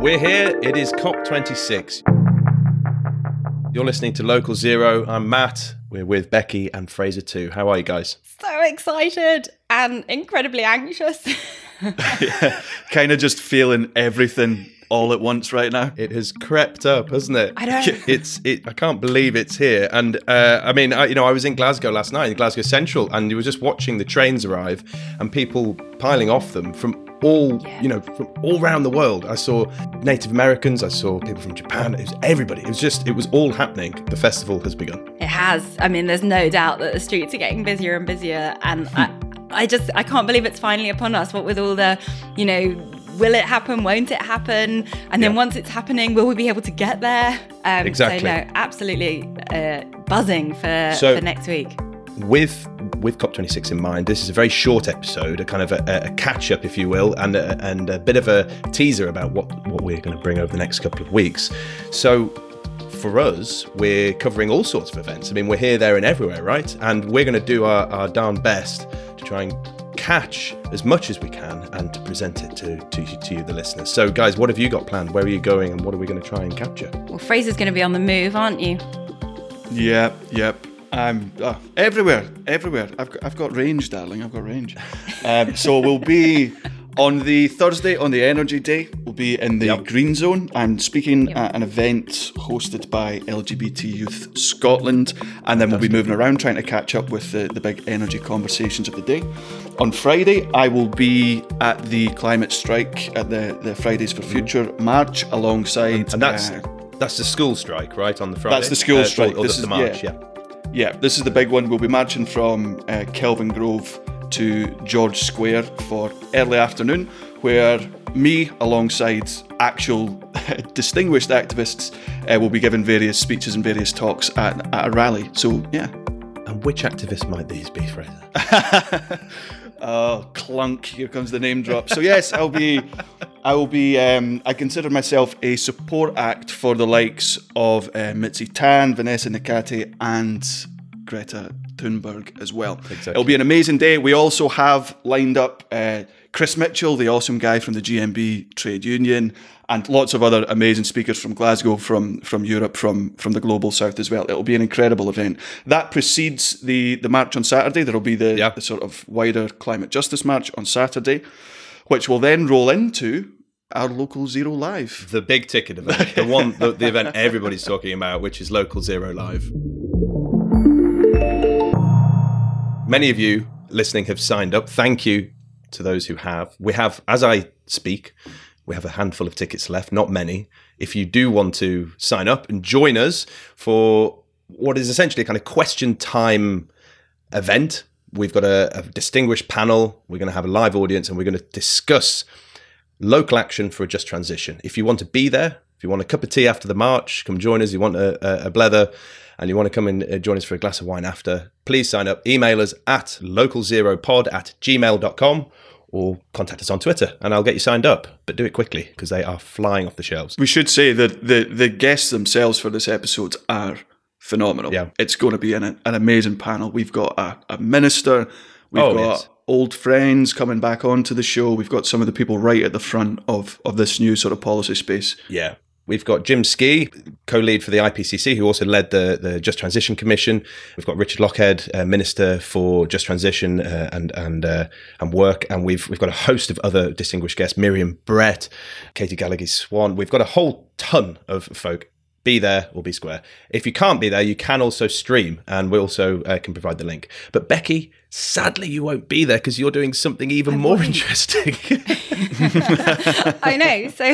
We're here. It is COP26. You're listening to Local Zero. I'm Matt. We're with Becky and Fraser too. How are you guys? So excited and incredibly anxious. Yeah, kind of just feeling everything all at once right now. It has crept up, hasn't it? I don't. I can't believe it's here. And I was in Glasgow last night, in Glasgow Central, and you were just watching the trains arrive and people piling off them from all around the world. I saw Native Americans, I saw people from Japan, it was everybody. It was all happening. The festival has begun. It has. I mean, there's no doubt that the streets are getting busier and busier. And I can't believe it's finally upon us. What with all the, will it happen? Won't it happen? And then once it's happening, will we be able to get there? Exactly. So no, absolutely buzzing for next week. With COP26 in mind, this is a very short episode, a kind of a catch-up, if you will, and a bit of a teaser about what we're going to bring over the next couple of weeks. So for us, we're covering all sorts of events. I mean, we're here, there and everywhere, right? And we're going to do our darn best to try and catch as much as we can and to present it to you, the listeners. So guys, what have you got planned? Where are you going and what are we going to try and capture? Well, Fraser's going to be on the move, aren't you? Yep. I'm everywhere. I've got range, darling. I've got range. So we'll be on the Thursday, on the Energy Day. We'll be in the Green Zone. I'm speaking at an event hosted by LGBT Youth Scotland, and then we'll be moving around trying to catch up with the big energy conversations of the day. On Friday, I will be at the climate strike at the Fridays for Future march alongside. And that's the school strike, right? On the Friday. That's the school strike. This is the march. Yeah, this is the big one. We'll be marching from Kelvin Grove to George Square for early afternoon, where me, alongside actual distinguished activists, will be giving various speeches and various talks at a rally. So, yeah. And which activists might these be, Fraser? Oh, clunk! Here comes the name drop. So yes, I will be. I consider myself a support act for the likes of Mitzi Tan, Vanessa Nakate, and Greta Thunberg as well. Exactly. It'll be an amazing day. We also have lined up Chris Mitchell, the awesome guy from the GMB Trade Union, and lots of other amazing speakers from Glasgow, from Europe, from the Global South as well. It'll be an incredible event. That precedes the march on Saturday. There'll be the sort of wider climate justice march on Saturday, which will then roll into our Local Zero Live. The big ticket event, the event everybody's talking about, which is Local Zero Live. Many of you listening have signed up. Thank you to those who have. We have, as I speak, we have a handful of tickets left, not many. If you do want to sign up and join us for what is essentially a kind of question time event, we've got a distinguished panel. We're going to have a live audience and we're going to discuss local action for a just transition. If you want to be there, if you want a cup of tea after the march, come join us. You want a blether and you want to come and join us for a glass of wine after, please sign up. Email us at localzeropod@gmail.com. or contact us on Twitter and I'll get you signed up. But do it quickly because they are flying off the shelves. We should say that the guests themselves for this episode are phenomenal. Yeah. It's going to be an amazing panel. We've got a minister. We've got old friends coming back onto the show. We've got some of the people right at the front of this new sort of policy space. Yeah. We've got Jim Skea, co-lead for the IPCC, who also led the Just Transition Commission. We've got Richard Lockhead, Minister for Just Transition and Work. And we've got a host of other distinguished guests, Miriam Brett, Katie Gallagher-Swan. We've got a whole ton of folk. Be there or be square. If you can't be there, you can also stream, and we also can provide the link. But Becky, sadly, you won't be there because you're doing something even more interesting. I know. So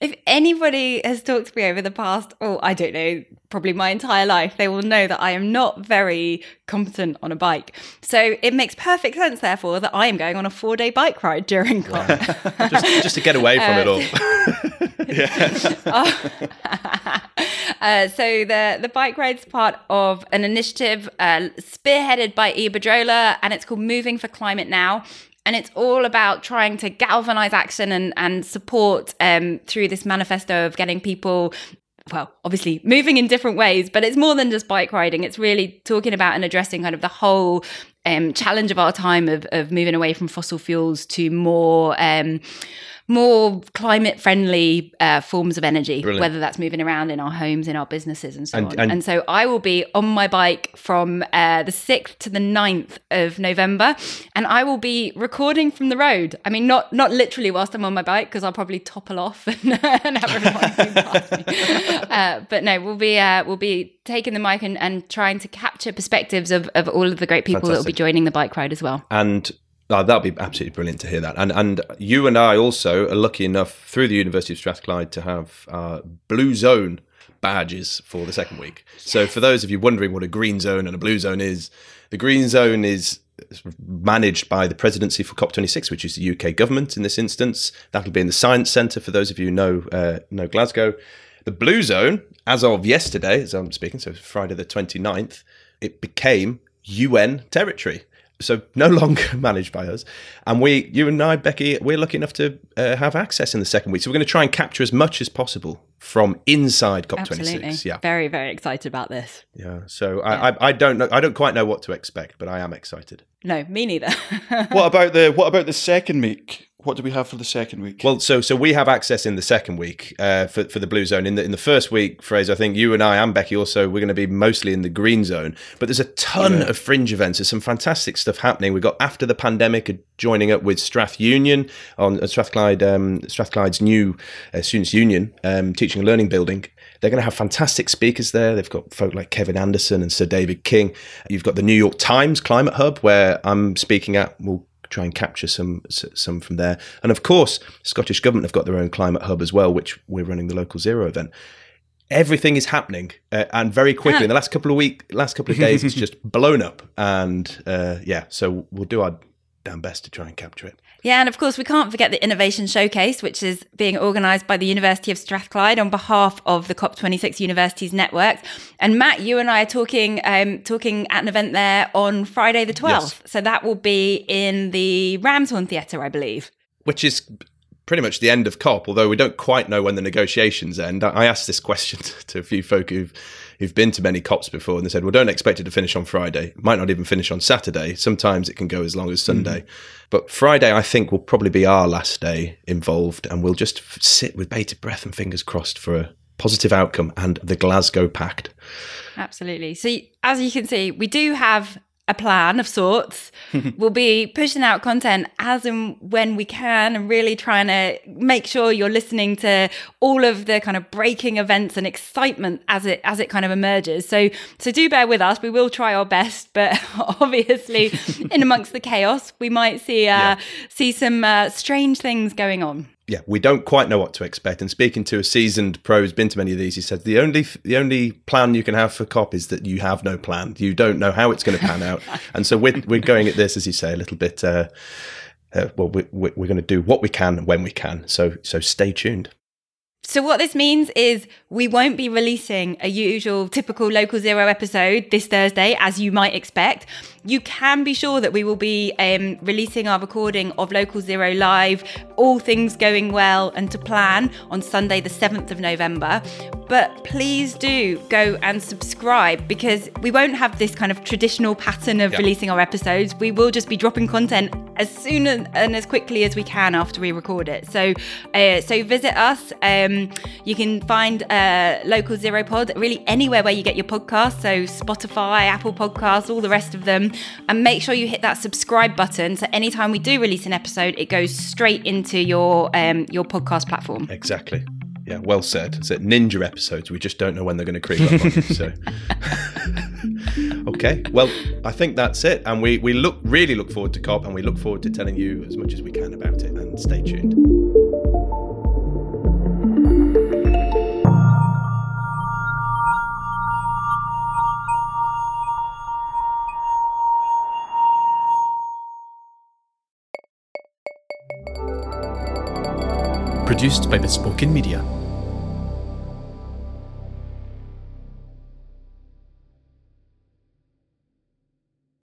if anybody has talked to me over the past, I don't know, probably my entire life, they will know that I am not very competent on a bike. So it makes perfect sense, therefore, that I am going on a 4-day bike ride during COP. Wow. just to get away from it all. So the bike ride's part of an initiative spearheaded by Iberdrola, and it's called Moving for Climate Now. And it's all about trying to galvanise action and support through this manifesto of getting people, well, obviously moving in different ways, but it's more than just bike riding. It's really talking about and addressing kind of the whole challenge of our time of moving away from fossil fuels to more climate-friendly forms of energy. Brilliant. Whether that's moving around in our homes, in our businesses and so on. And so I will be on my bike from the 6th to the 9th of November, and I will be recording from the road. I mean, not literally whilst I'm on my bike, because I'll probably topple off and have everyone pass me. But no, we'll be taking the mic and trying to capture perspectives of all of the great people that will be joining the bike ride as well. And that would be absolutely brilliant to hear that. And you and I also are lucky enough through the University of Strathclyde to have Blue Zone badges for the second week. So for those of you wondering what a green zone and a blue zone is, the green zone is managed by the presidency for COP26, which is the UK government in this instance. That'll be in the Science Centre for those of you who know Glasgow. The blue zone, as of yesterday, as I'm speaking, so Friday the 29th, it became UN territory. So no longer managed by us. And you and I, Becky, we're lucky enough to have access in the second week. So we're going to try and capture as much as possible from inside COP26. Absolutely. Yeah. Very, very excited about this. Yeah. So yeah. I don't know. I don't quite know what to expect, but I am excited. No, me neither. What about the second week? What do we have for the second week? Well, so we have access in the second week for the blue zone. In the first week, Fraser, I think you and I and Becky also, we're going to be mostly in the green zone. But there's a ton of fringe events. There's some fantastic stuff happening. We've got After the Pandemic joining up with Strath Union on Strathclyde's new Students' Union Teaching and Learning Building. They're going to have fantastic speakers there. They've got folk like Kevin Anderson and Sir David King. You've got the New York Times Climate Hub, where I'm speaking at. We'll try and capture some from there. And of course, Scottish government have got their own Climate Hub as well, which we're running the Local Zero event. Everything is happening and very quickly. In the last couple of days, it's just blown up. And so we'll do our damn best to try and capture it. Yeah, and of course, we can't forget the Innovation Showcase, which is being organised by the University of Strathclyde on behalf of the COP26 Universities Network. And Matt, you and I are talking at an event there on Friday the 12th. Yes. So that will be in the Ramshorn Theatre, I believe. Which is pretty much the end of COP, although we don't quite know when the negotiations end. I asked this question to a few folk who've been to many COPs before, and they said, well, don't expect it to finish on Friday. It might not even finish on Saturday. Sometimes it can go as long as Sunday. But Friday, I think, will probably be our last day involved, and we'll just sit with bated breath and fingers crossed for a positive outcome and the Glasgow Pact. Absolutely. So as you can see, we do have a plan of sorts. We'll be pushing out content as and when we can and really trying to make sure you're listening to all of the kind of breaking events and excitement as it kind of emerges. So do bear with us. We will try our best, but obviously in amongst the chaos, we might see some strange things going on. Yeah, we don't quite know what to expect. And speaking to a seasoned pro who's been to many of these, he said the only plan you can have for COP is that you have no plan. You don't know how it's going to pan out. And so we're going at this, as you say, a little bit. We're going to do what we can when we can. So stay tuned. So what this means is we won't be releasing a usual typical Local Zero episode this Thursday, as you might expect. You can be sure that we will be releasing our recording of Local Zero Live, all things going well and to plan, on Sunday the 7th of November. But please do go and subscribe, because we won't have this kind of traditional pattern of releasing our episodes. We will just be dropping content as soon and as quickly as we can after we record it. So visit us. You can find Local Zero Pod really anywhere where you get your podcasts, so Spotify, Apple Podcasts, all the rest of them. And make sure you hit that subscribe button, so anytime we do release an episode, it goes straight into your podcast platform. Exactly. Yeah, well said. It's at ninja episodes. We just don't know when they're going to creep up on you. So. Okay. Well, I think that's it. And we really look forward to COP, and we look forward to telling you as much as we can about it. And stay tuned. Produced by Bespoken Media.